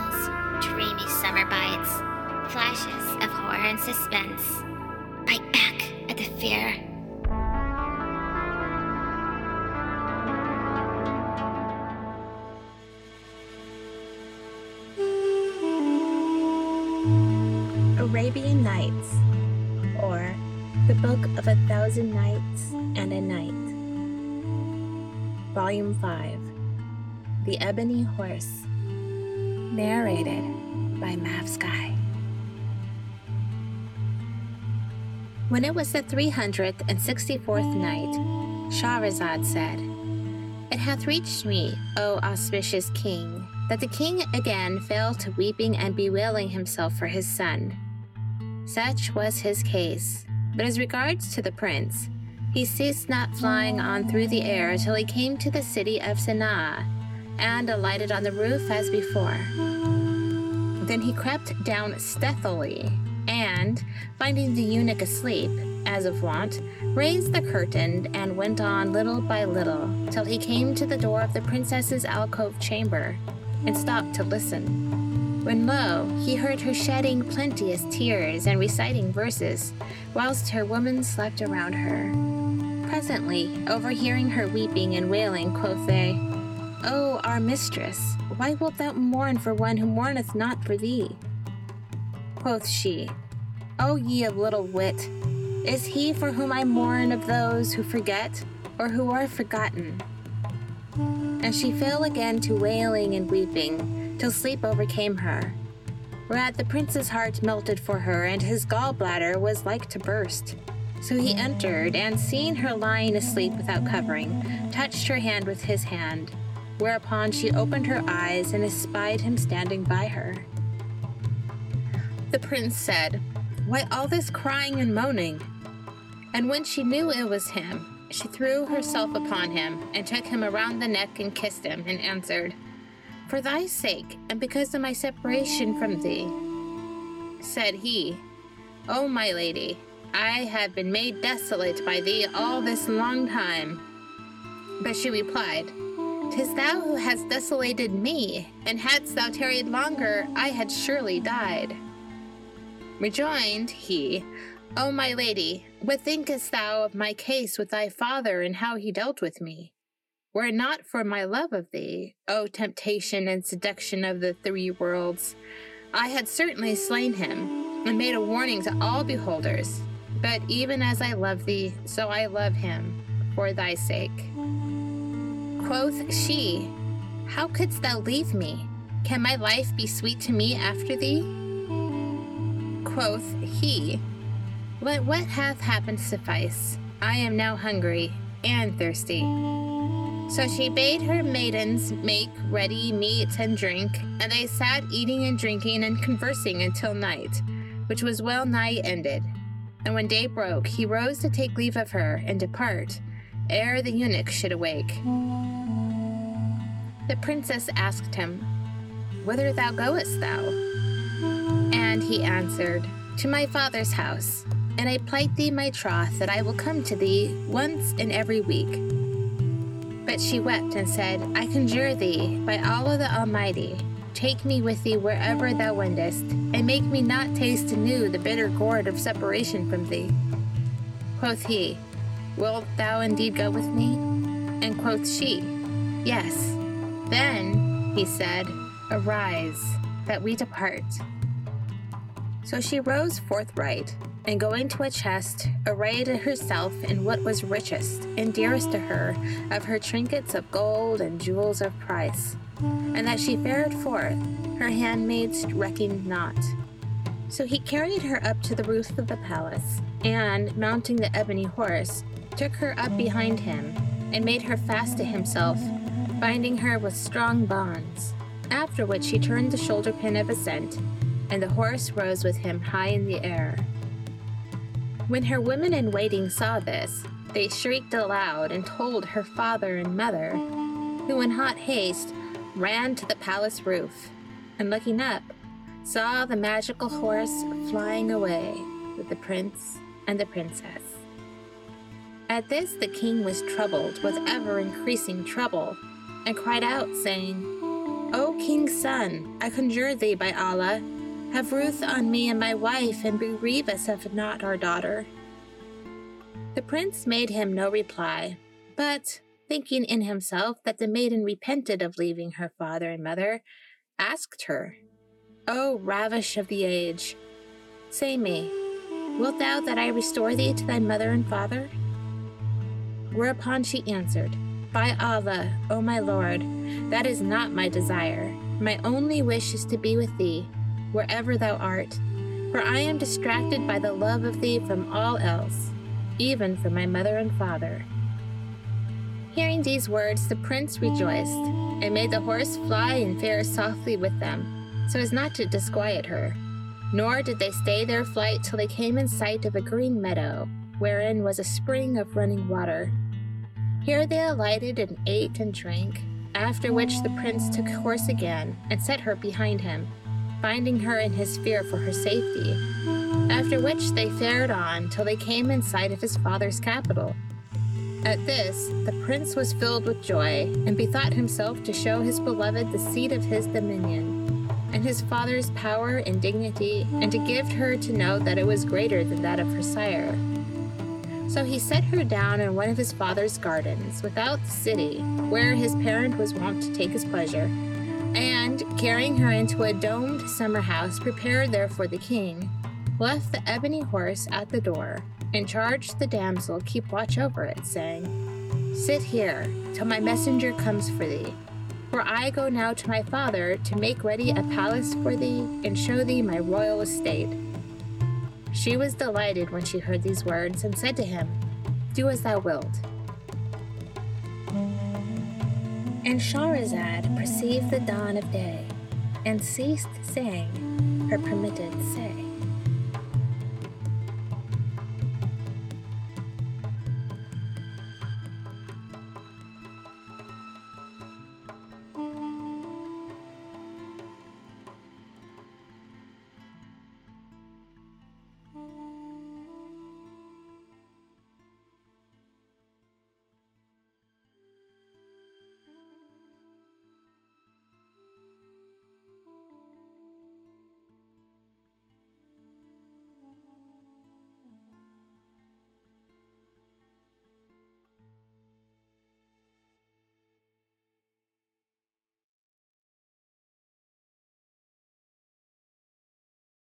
chills, dreamy summer bites, flashes of horror and suspense. Bite back at the fear. Arabian Nights, or The Book of a Thousand Nights and a Night. Volume 5, The Ebony Horse. Narrated by Mavsky. When it was the 364th night, Shahrazad said, It hath reached me, O auspicious King, that the king again fell to weeping and bewailing himself for his son. Such was his case. But as regards to the prince, he ceased not flying on through the air till he came to the city of Sana'a, and alighted on the roof as before. Then he crept down stealthily, and, finding the eunuch asleep, as of wont, raised the curtain and went on little by little, till he came to the door of the princess's alcove chamber, and stopped to listen. When lo, he heard her shedding plenteous tears and reciting verses, whilst her women slept around her. Presently, overhearing her weeping and wailing, quoth they, O our mistress, why wilt thou mourn for one who mourneth not for thee? Quoth she, O ye of little wit, is he for whom I mourn of those who forget, or who are forgotten? And she fell again to wailing and weeping, till sleep overcame her, whereat the prince's heart melted for her, and his gallbladder was like to burst. So he entered, and seeing her lying asleep without covering, touched her hand with his hand, whereupon she opened her eyes and espied him standing by her. The prince said, Why all this crying and moaning? And when she knew it was him, she threw herself upon him and took him around the neck and kissed him and answered, For thy sake and because of my separation from thee. Said he, O my lady, I have been made desolate by thee all this long time. But she replied, 'Tis thou who hast desolated me, and hadst thou tarried longer, I had surely died. Rejoined he, O my lady, what thinkest thou of my case with thy father and how he dealt with me? Were it not for my love of thee, O temptation and seduction of the three worlds, I had certainly slain him, and made a warning to all beholders. But even as I love thee, so I love him, for thy sake. Quoth she, How couldst thou leave me? Can my life be sweet to me after thee? Quoth he, Let what hath happened suffice. I am now hungry and thirsty. So she bade her maidens make ready meat and drink, and they sat eating and drinking and conversing until night, which was well nigh ended. And when day broke, he rose to take leave of her and depart, ere the eunuch should awake. The princess asked him, Whither thou goest thou? And he answered, To my father's house, and I plight thee my troth that I will come to thee once in every week. But she wept and said, I conjure thee, by Allah the Almighty, take me with thee wherever thou wendest, and make me not taste anew the bitter gourd of separation from thee. Quoth he, Wilt thou indeed go with me? And quoth she, Yes. Then, he said, Arise, that we depart. So she rose forthright, and going to a chest, arrayed herself in what was richest and dearest to her of her trinkets of gold and jewels of price. And that she fared forth, her handmaids recking not. So he carried her up to the roof of the palace, and, mounting the ebony horse, took her up behind him, and made her fast to himself, binding her with strong bonds, after which he turned the shoulder pin of ascent, and the horse rose with him high in the air. When her women in waiting saw this, they shrieked aloud and told her father and mother, who in hot haste ran to the palace roof, and looking up, saw the magical horse flying away with the prince and the princess. At this the king was troubled with ever-increasing trouble, and cried out, saying, O king's son, I conjure thee by Allah, have ruth on me and my wife, and bereave us of not our daughter." The prince made him no reply, but, thinking in himself that the maiden repented of leaving her father and mother, asked her, "O ravish of the age, say me, wilt thou that I restore thee to thy mother and father?" Whereupon she answered, "By Allah, O my Lord, that is not my desire. My only wish is to be with thee, wherever thou art, for I am distracted by the love of thee from all else, even from my mother and father." Hearing these words, the prince rejoiced, and made the horse fly and fare softly with them, so as not to disquiet her. Nor did they stay their flight till they came in sight of a green meadow, wherein was a spring of running water. Here they alighted and ate and drank, after which the prince took horse again and set her behind him, finding her in his fear for her safety, after which they fared on till they came in sight of his father's capital. At this, the prince was filled with joy, and bethought himself to show his beloved the seat of his dominion, and his father's power and dignity, and to give her to know that it was greater than that of her sire. So he set her down in one of his father's gardens, without the city, where his parent was wont to take his pleasure, and, carrying her into a domed summer house prepared there for the king, left the ebony horse at the door, and charged the damsel keep watch over it, saying, "Sit here, till my messenger comes for thee, for I go now to my father to make ready a palace for thee, and show thee my royal estate." She was delighted when she heard these words, and said to him, "Do as thou wilt." And Shahrazad perceived the dawn of day, and ceased saying her permitted say.